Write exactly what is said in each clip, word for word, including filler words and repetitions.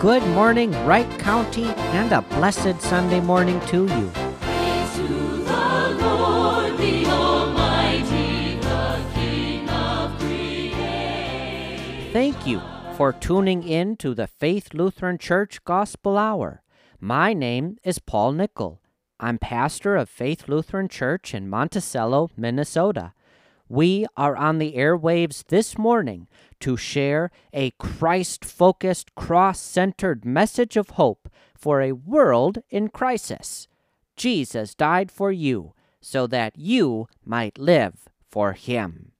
Good morning, Wright County, and a blessed Sunday morning to you. Praise to the Lord, the Almighty, the King of creation. Thank you for tuning in to the Faith Lutheran Church Gospel Hour. My name is Paul Nickel. I'm pastor of Faith Lutheran Church in Monticello, Minnesota. We are on the airwaves this morning to share a Christ-focused, cross-centered message of hope for a world in crisis. Jesus died for you so that you might live for Him.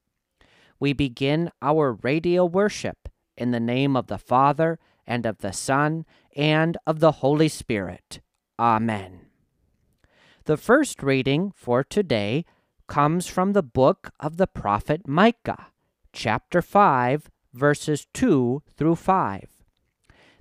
We begin our radio worship in the name of the Father, and of the Son, and of the Holy Spirit. Amen. The first reading for today comes from the book of the prophet Micah, chapter five, verses two through five.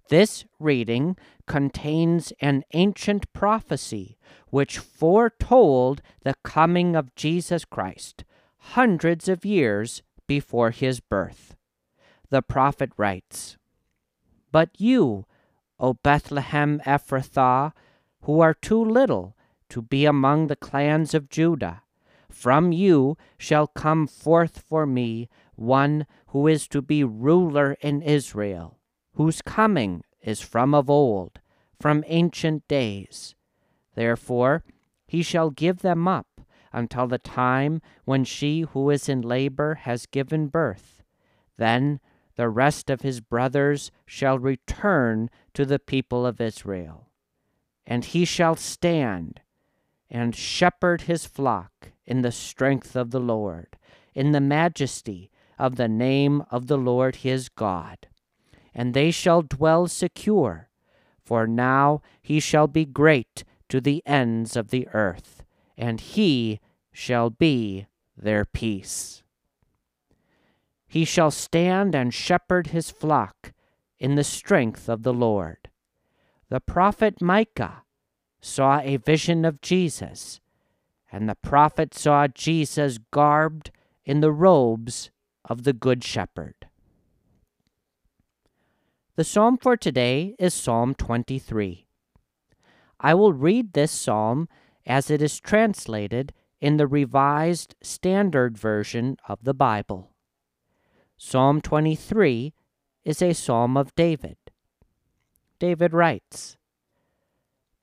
This reading contains an ancient prophecy which foretold the coming of Jesus Christ hundreds of years before his birth. The prophet writes, "But you, O Bethlehem Ephrathah, who are too little to be among the clans of Judah, from you shall come forth for me one who is to be ruler in Israel, whose coming is from of old, from ancient days. Therefore he shall give them up until the time when she who is in labor has given birth. Then the rest of his brothers shall return to the people of Israel. And he shall stand and shepherd his flock in the strength of the Lord, in the majesty of the name of the Lord his God. And they shall dwell secure, for now he shall be great to the ends of the earth, and he shall be their peace. He shall stand and shepherd his flock in the strength of the Lord." The prophet Micah saw a vision of Jesus, and the prophet saw Jesus garbed in the robes of the Good Shepherd. The psalm for today is Psalm twenty-three. I will read this psalm as it is translated in the Revised Standard Version of the Bible. Psalm twenty-three is a psalm of David. David writes,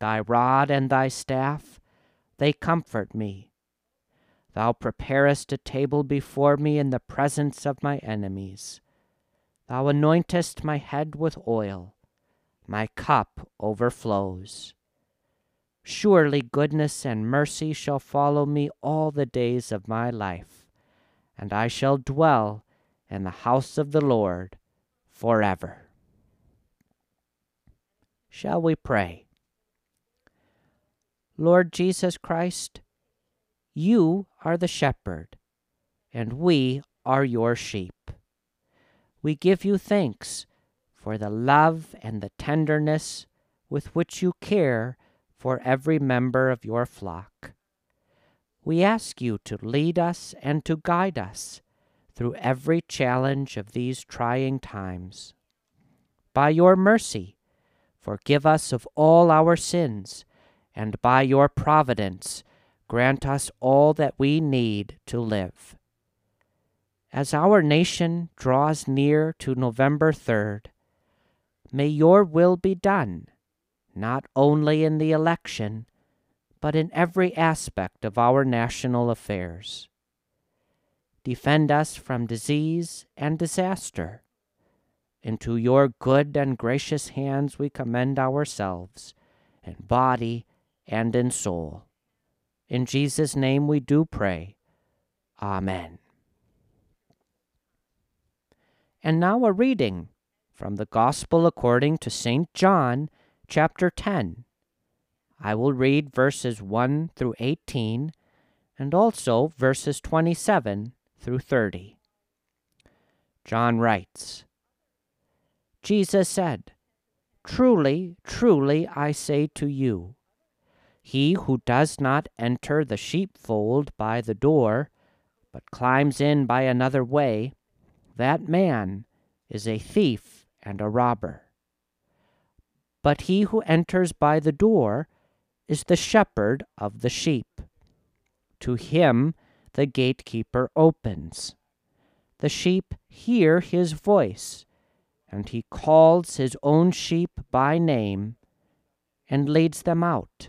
Thy rod and thy staff, they comfort me. Thou preparest a table before me in the presence of my enemies. Thou anointest my head with oil. My cup overflows. Surely goodness and mercy shall follow me all the days of my life, and I shall dwell in the house of the Lord forever." Shall we pray? Lord Jesus Christ, you are the shepherd, and we are your sheep. We give you thanks for the love and the tenderness with which you care for every member of your flock. We ask you to lead us and to guide us through every challenge of these trying times. By your mercy, forgive us of all our sins, and by your providence, grant us all that we need to live. As our nation draws near to November third, may your will be done, not only in the election, but in every aspect of our national affairs. Defend us from disease and disaster. Into your good and gracious hands we commend ourselves, in body and in soul. In Jesus' name we do pray. Amen. And now a reading From the Gospel according to Saint John, chapter ten. I will read verses one through eighteen, and also verses twenty-seven through thirty. John writes, Jesus said, "Truly, truly, I say to you, he who does not enter the sheepfold by the door, but climbs in by another way, that man is a thief and a robber. But he who enters by the door is the shepherd of the sheep. To him the gatekeeper opens. The sheep hear his voice, and he calls his own sheep by name and leads them out.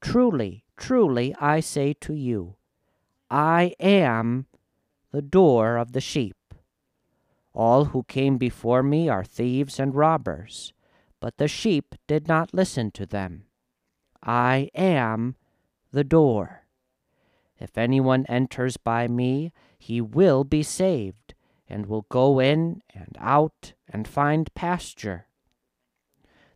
"Truly, truly, I say to you, I am the door of the sheep. All who came before me are thieves and robbers, but the sheep did not listen to them. I am the door. If anyone enters by me, he will be saved, and will go in and out and find pasture.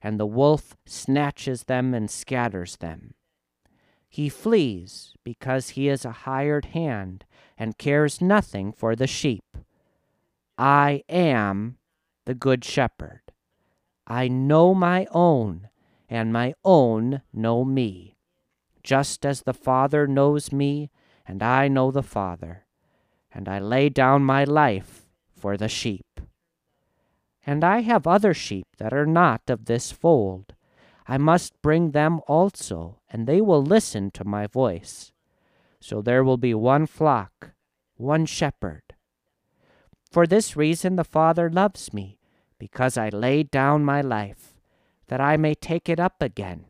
and the wolf snatches them and scatters them. He flees because he is a hired hand and cares nothing for the sheep. I am the Good Shepherd. I know my own, and my own know me, just as the Father knows me, and I know the Father, and I lay down my life for the sheep. And I have other sheep that are not of this fold. I must bring them also, and they will listen to my voice. So there will be one flock, one shepherd. For this reason the Father loves me, because I lay down my life, that I may take it up again.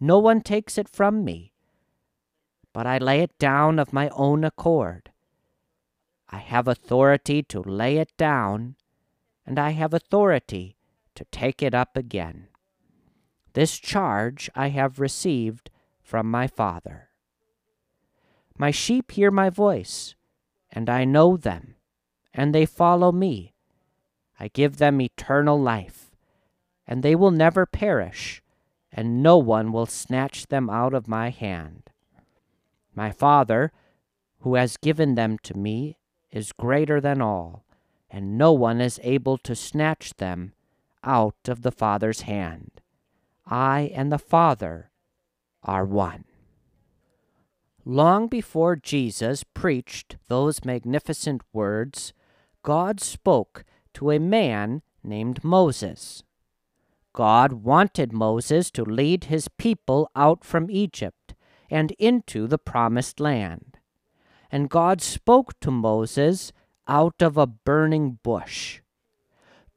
No one takes it from me, but I lay it down of my own accord. I have authority to lay it down, and I have authority to take it up again. This charge I have received from my Father. My sheep hear my voice, and I know them, and they follow me. I give them eternal life, and they will never perish, and no one will snatch them out of my hand. My Father, who has given them to me, is greater than all, and no one is able to snatch them out of the Father's hand. I and the Father are one." Long before Jesus preached those magnificent words, God spoke to a man named Moses. God wanted Moses to lead his people out from Egypt and into the Promised Land. And God spoke to Moses out of a burning bush.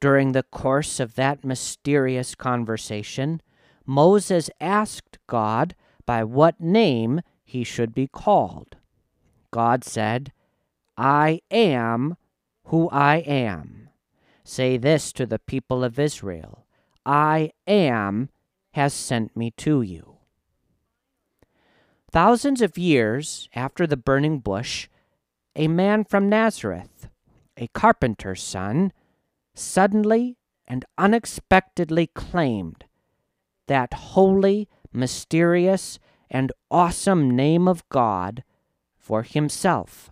During the course of that mysterious conversation, Moses asked God by what name he should be called. God said, "I am who I am. Say this to the people of Israel, I am has sent me to you." Thousands of years after the burning bush, a man from Nazareth, a carpenter's son, suddenly and unexpectedly claimed that holy, mysterious, and awesome name of God for himself.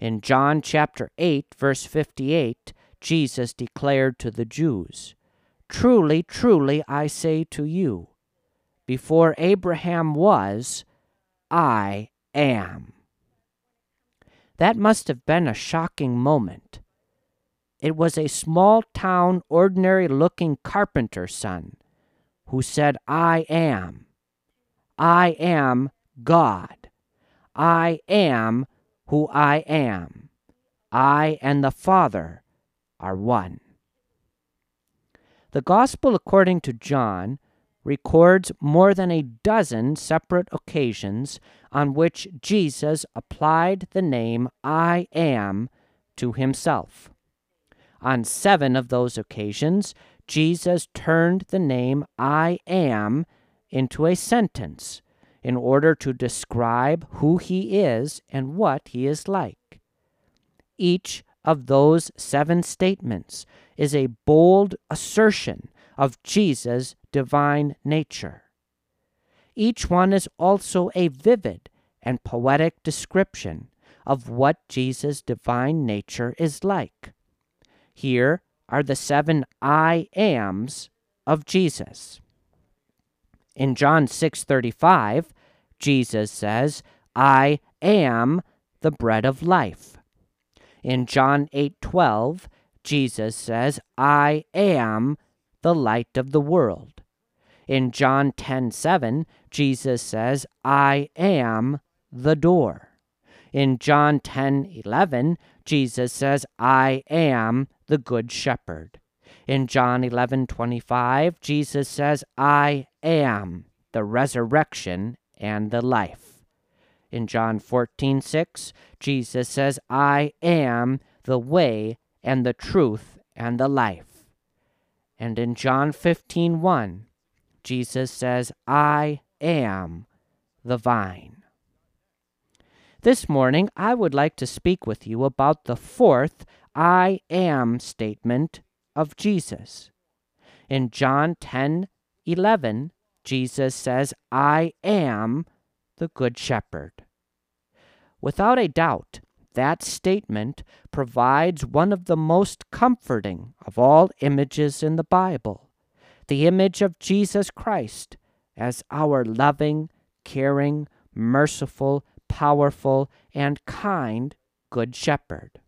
In John chapter eight, verse fifty-eight, Jesus declared to the Jews, "Truly, truly, I say to you, before Abraham was, I am." That must have been a shocking moment. It was a small-town, ordinary-looking carpenter's son who said, "I am. I am God. I am who I am. I and the Father are one." The Gospel according to John records more than a dozen separate occasions on which Jesus applied the name "I am" to himself. On seven of those occasions, Jesus turned the name "I am" into a sentence in order to describe who he is and what he is like. Each of those seven statements is a bold assertion of Jesus' divine nature. Each one is also a vivid and poetic description of what Jesus' divine nature is like. Here are the seven I ams of Jesus. In John six thirty-five, Jesus says, "I am the bread of life." In John eight twelve, Jesus says, "I am the light of the world." In John ten seven, Jesus says, "I am the door." In John ten eleven, Jesus says, "I am the good shepherd." In John eleven twenty-five, Jesus says, "I am the resurrection and the life." In John fourteen six, Jesus says, "I am the way and the truth and the life." And in John fifteen one, Jesus says, "I am the vine." This morning, I would like to speak with you about the fourth I am statement of Jesus. In John ten eleven, Jesus says, "I am the good shepherd." Without a doubt, that statement provides one of the most comforting of all images in the Bible, the image of Jesus Christ as our loving, caring, merciful, powerful, and kind Good Shepherd.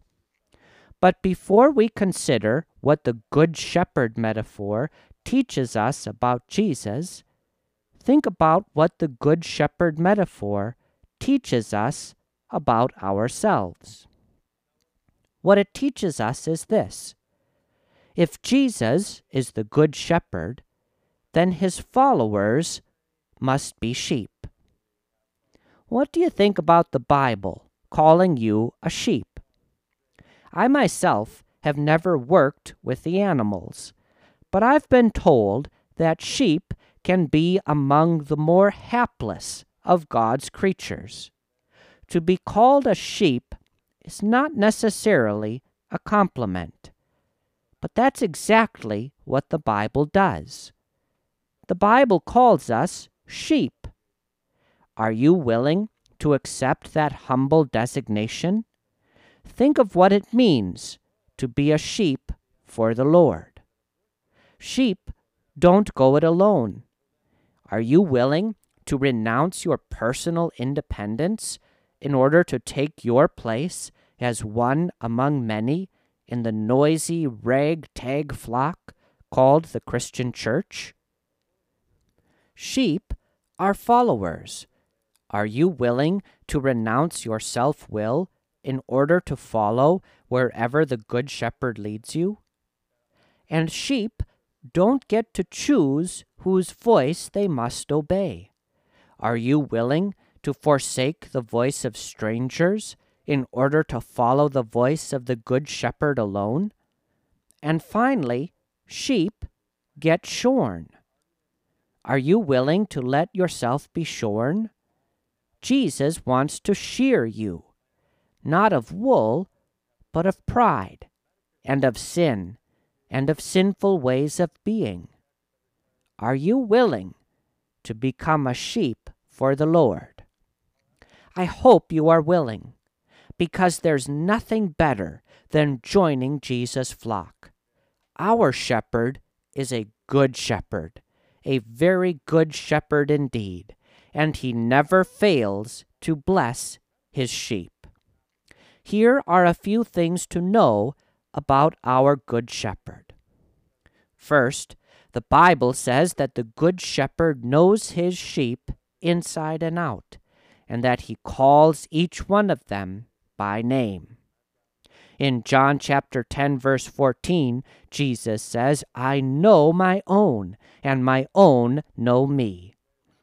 But before we consider what the Good Shepherd metaphor teaches us about Jesus, think about what the Good Shepherd metaphor teaches us about ourselves. What it teaches us is this: if Jesus is the Good Shepherd, then his followers must be sheep. What do you think about the Bible calling you a sheep? I myself have never worked with the animals, but I've been told that sheep can be among the more hapless of God's creatures. To be called a sheep is not necessarily a compliment, but that's exactly what the Bible does. The Bible calls us sheep. Are you willing to accept that humble designation? Think of what it means to be a sheep for the Lord. Sheep don't go it alone. Are you willing to renounce your personal independence in order to take your place as one among many in the noisy ragtag flock called the Christian Church? Sheep are followers. Are you willing to renounce your self-will in order to follow wherever the Good Shepherd leads you? And sheep don't get to choose whose voice they must obey. Are you willing to forsake the voice of strangers in order to follow the voice of the Good Shepherd alone? And finally, sheep get shorn. Are you willing to let yourself be shorn? Jesus wants to shear you, not of wool, but of pride, and of sin, and of sinful ways of being. Are you willing to become a sheep for the Lord? I hope you are willing, because there's nothing better than joining Jesus' flock. Our shepherd is a good shepherd, a very good shepherd indeed, and he never fails to bless his sheep. Here are a few things to know about our good shepherd. First, the Bible says that the good shepherd knows his sheep inside and out, and that he calls each one of them by name. In John chapter ten, verse fourteen, Jesus says, "I know my own, and my own know me."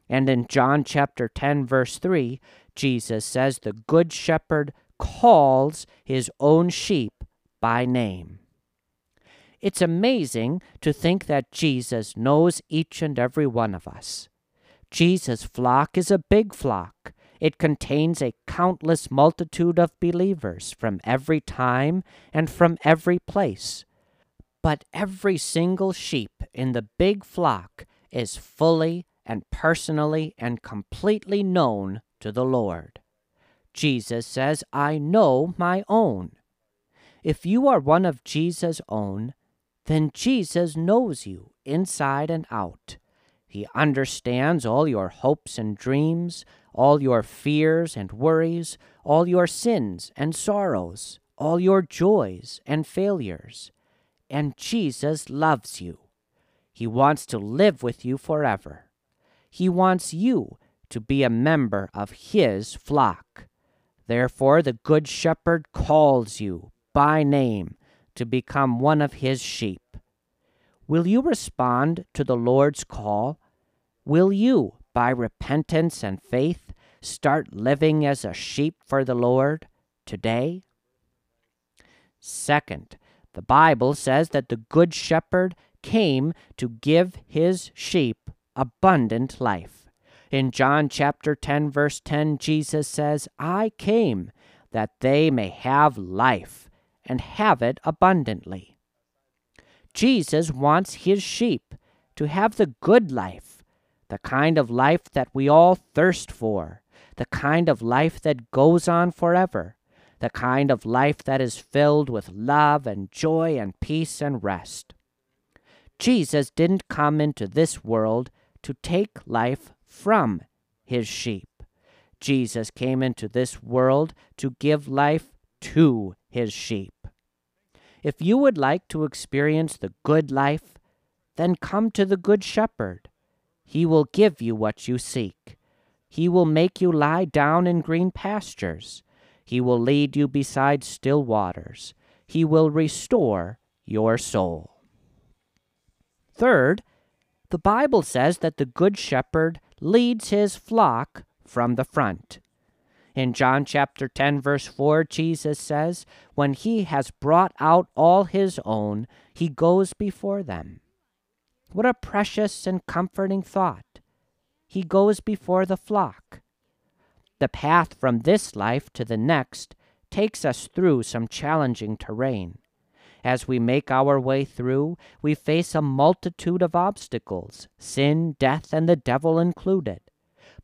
And in John chapter ten, verse three, Jesus says the good shepherd calls his own sheep by name. It's amazing to think that Jesus knows each and every one of us. Jesus' flock is a big flock. It contains a countless multitude of believers from every time and from every place. But every single sheep in the big flock is fully and personally and completely known to the Lord. Jesus says, "I know my own." If you are one of Jesus' own, then Jesus knows you inside and out. He understands all your hopes and dreams, all your fears and worries, all your sins and sorrows, all your joys and failures. And Jesus loves you. He wants to live with you forever. He wants you to be a member of his flock. Therefore, the Good Shepherd calls you by name to become one of his sheep. Will you respond to the Lord's call? Will you, by repentance and faith, start living as a sheep for the Lord today? Second, the Bible says that the Good Shepherd came to give his sheep abundant life. In John chapter ten, verse ten, Jesus says, "I came that they may have life and have it abundantly." Jesus wants his sheep to have the good life, the kind of life that we all thirst for, the kind of life that goes on forever, the kind of life that is filled with love and joy and peace and rest. Jesus didn't come into this world to take life from his sheep. Jesus came into this world to give life to his sheep. If you would like to experience the good life, then come to the Good Shepherd. He will give you what you seek. He will make you lie down in green pastures. He will lead you beside still waters. He will restore your soul. Third, the Bible says that the Good Shepherd leads his flock from the front. In John chapter ten, verse four, Jesus says, "When he has brought out all his own, he goes before them." What a precious and comforting thought. He goes before the flock. The path from this life to the next takes us through some challenging terrain. As we make our way through, we face a multitude of obstacles, sin, death, and the devil included.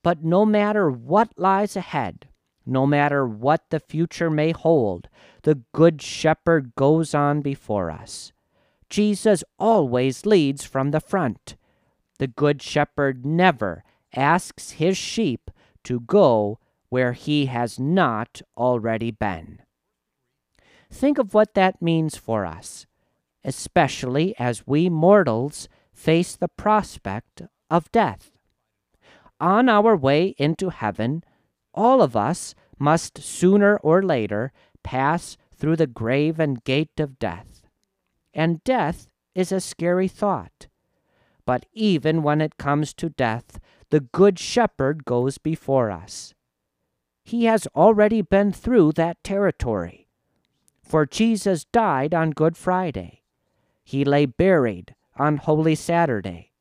But no matter what lies ahead, no matter what the future may hold, the Good Shepherd goes on before us. Jesus always leads from the front. The Good Shepherd never asks his sheep to go where he has not already been. Think of what that means for us, especially as we mortals face the prospect of death. On our way into heaven, all of us must sooner or later pass through the grave and gate of death. And death is a scary thought. But even when it comes to death, the Good Shepherd goes before us. He has already been through that territory. For Jesus died on Good Friday. He lay buried on Holy Saturday.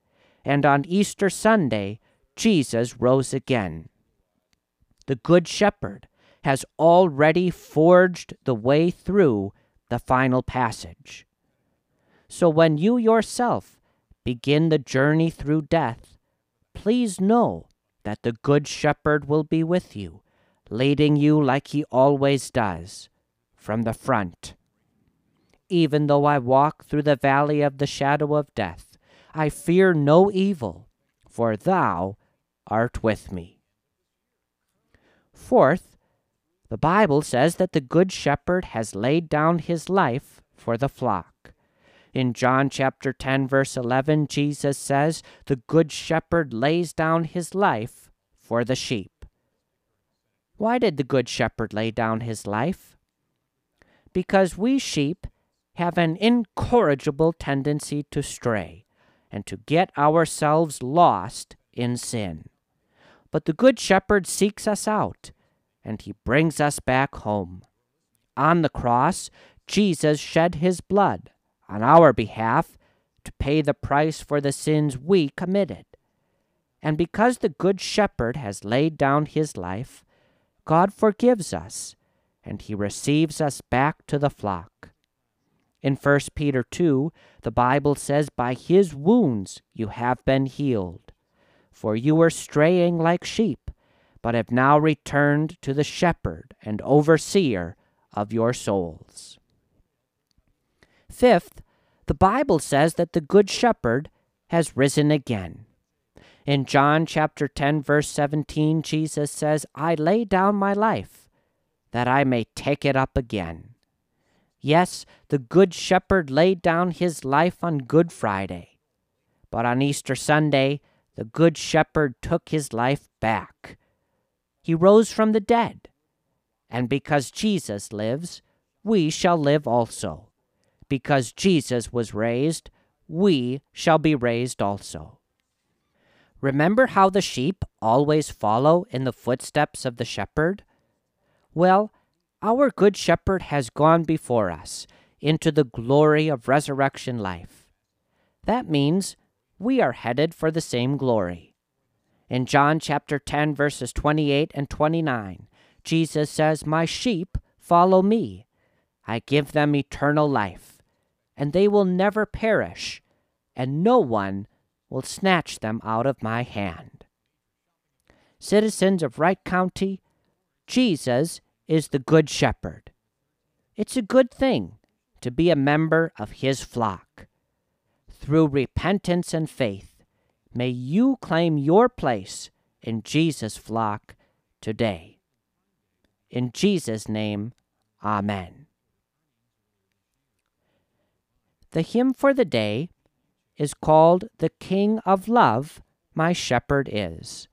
And on Easter Sunday, Jesus rose again. The Good Shepherd has already forged the way through the final passage. So when you yourself begin the journey through death, please know that the Good Shepherd will be with you, leading you like he always does, from the front. Even though I walk through the valley of the shadow of death, I fear no evil, for thou art with me. Fourth, the Bible says that the Good Shepherd has laid down his life for the flock. In John chapter ten, verse eleven, Jesus says, "The Good Shepherd lays down his life for the sheep." Why did the Good Shepherd lay down his life? Because we sheep have an incorrigible tendency to stray and to get ourselves lost in sin. But the Good Shepherd seeks us out, and he brings us back home. On the cross, Jesus shed his blood on our behalf to pay the price for the sins we committed. And because the Good Shepherd has laid down his life, God forgives us, and he receives us back to the flock. In First Peter two, the Bible says, "By his wounds you have been healed, for you were straying like sheep, but have now returned to the shepherd and overseer of your souls." Fifth, the Bible says that the Good Shepherd has risen again. In John chapter ten, verse seventeen, Jesus says, "I lay down my life, that I may take it up again." Yes, the Good Shepherd laid down his life on Good Friday. But on Easter Sunday, the Good Shepherd took his life back. He rose from the dead. And because Jesus lives, we shall live also. Because Jesus was raised, we shall be raised also. Remember how the sheep always follow in the footsteps of the shepherd? Well, our Good Shepherd has gone before us into the glory of resurrection life. That means we are headed for the same glory. In John chapter ten, verses twenty-eight and twenty-nine, Jesus says, "My sheep follow me. I give them eternal life, and they will never perish, and no one will snatch them out of my hand." Citizens of Wright County, Jesus is the Good Shepherd. It's a good thing to be a member of his flock. Through repentance and faith, may you claim your place in Jesus' flock today. In Jesus' name, amen. The hymn for the day is called "The King of Love, My Shepherd Is."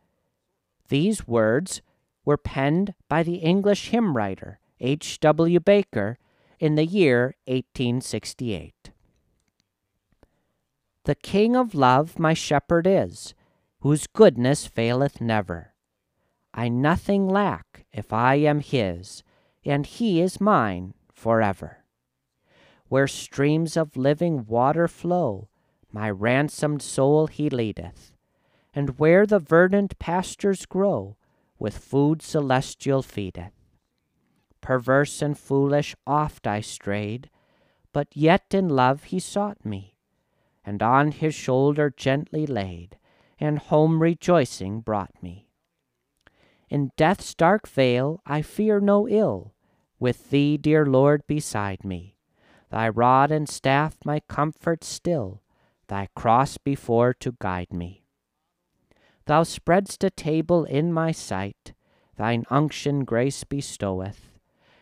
These words were penned by the English hymn writer H. W. Baker in the year eighteen sixty-eight. The King of Love my Shepherd is, whose goodness faileth never. I nothing lack if I am his, and he is mine forever. Where streams of living water flow, my ransomed soul he leadeth, and where the verdant pastures grow, with food celestial feedeth. Perverse and foolish oft I strayed, but yet in love he sought me, and on his shoulder gently laid, and home rejoicing brought me. In death's dark vale I fear no ill, with thee, dear Lord, beside me. Thy rod and staff my comfort still, thy cross before to guide me. Thou spreadst a table in my sight, thine unction grace bestoweth,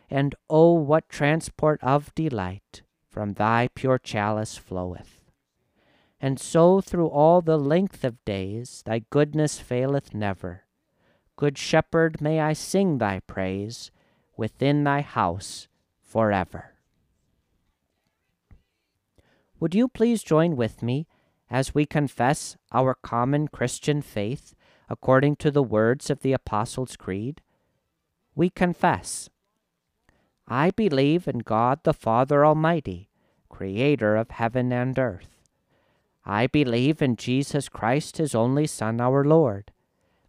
and oh, what transport of delight from thy pure chalice floweth. And so through all the length of days thy goodness faileth never. Good Shepherd, may I sing thy praise within thy house forever. Would you please join with me as we confess our common Christian faith according to the words of the Apostles' Creed? We confess, I believe in God the Father Almighty, creator of heaven and earth. I believe in Jesus Christ, his only Son, our Lord.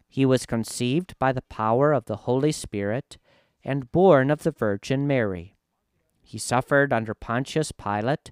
He was conceived by the power of the Holy Spirit and born of the Virgin Mary. He suffered under Pontius Pilate,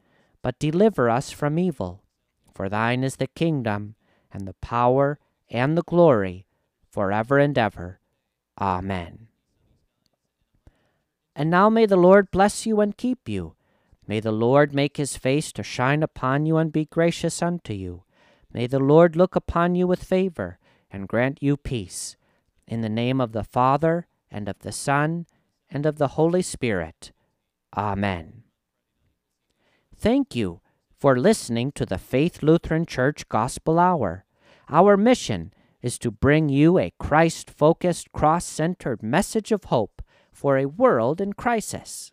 but deliver us from evil. For thine is the kingdom, and the power, and the glory, forever and ever. Amen. And now may the Lord bless you and keep you. May the Lord make his face to shine upon you and be gracious unto you. May the Lord look upon you with favor, and grant you peace. In the name of the Father, and of the Son, and of the Holy Spirit. Amen. Thank you for listening to the Faith Lutheran Church Gospel Hour. Our mission is to bring you a Christ-focused, cross-centered message of hope for a world in crisis.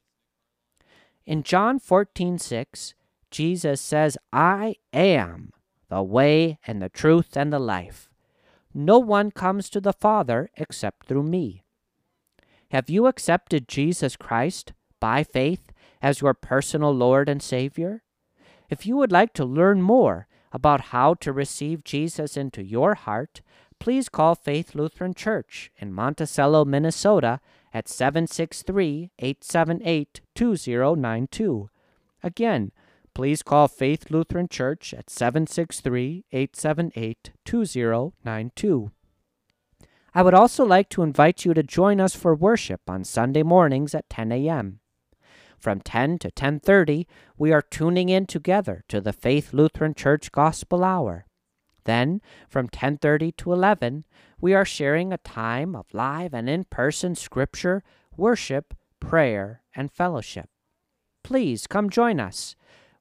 In John fourteen six, Jesus says, "I am the way and the truth and the life. No one comes to the Father except through me." Have you accepted Jesus Christ by faith as your personal Lord and Savior? If you would like to learn more about how to receive Jesus into your heart, please call Faith Lutheran Church in Monticello, Minnesota at seven six three, eight seven eight, two zero nine two. Again, please call Faith Lutheran Church at seven six three, eight seven eight, two zero nine two. I would also like to invite you to join us for worship on Sunday mornings at ten a m From ten to ten thirty, we are tuning in together to the Faith Lutheran Church Gospel Hour. Then, from ten thirty to eleven, we are sharing a time of live and in-person scripture, worship, prayer, and fellowship. Please come join us.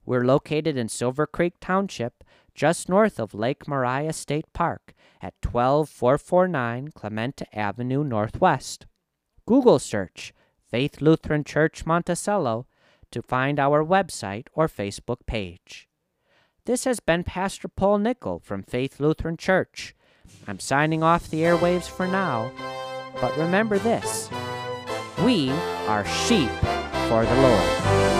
We're located in Silver Creek Township, just north of Lake Mariah State Park, at one two four four nine Clementa Avenue Northwest. Google search Faith Lutheran Church Monticello to find our website or Facebook page. This has been Pastor Paul Nickel from Faith Lutheran Church. I'm signing off the airwaves for now, but remember this: we are sheep for the Lord.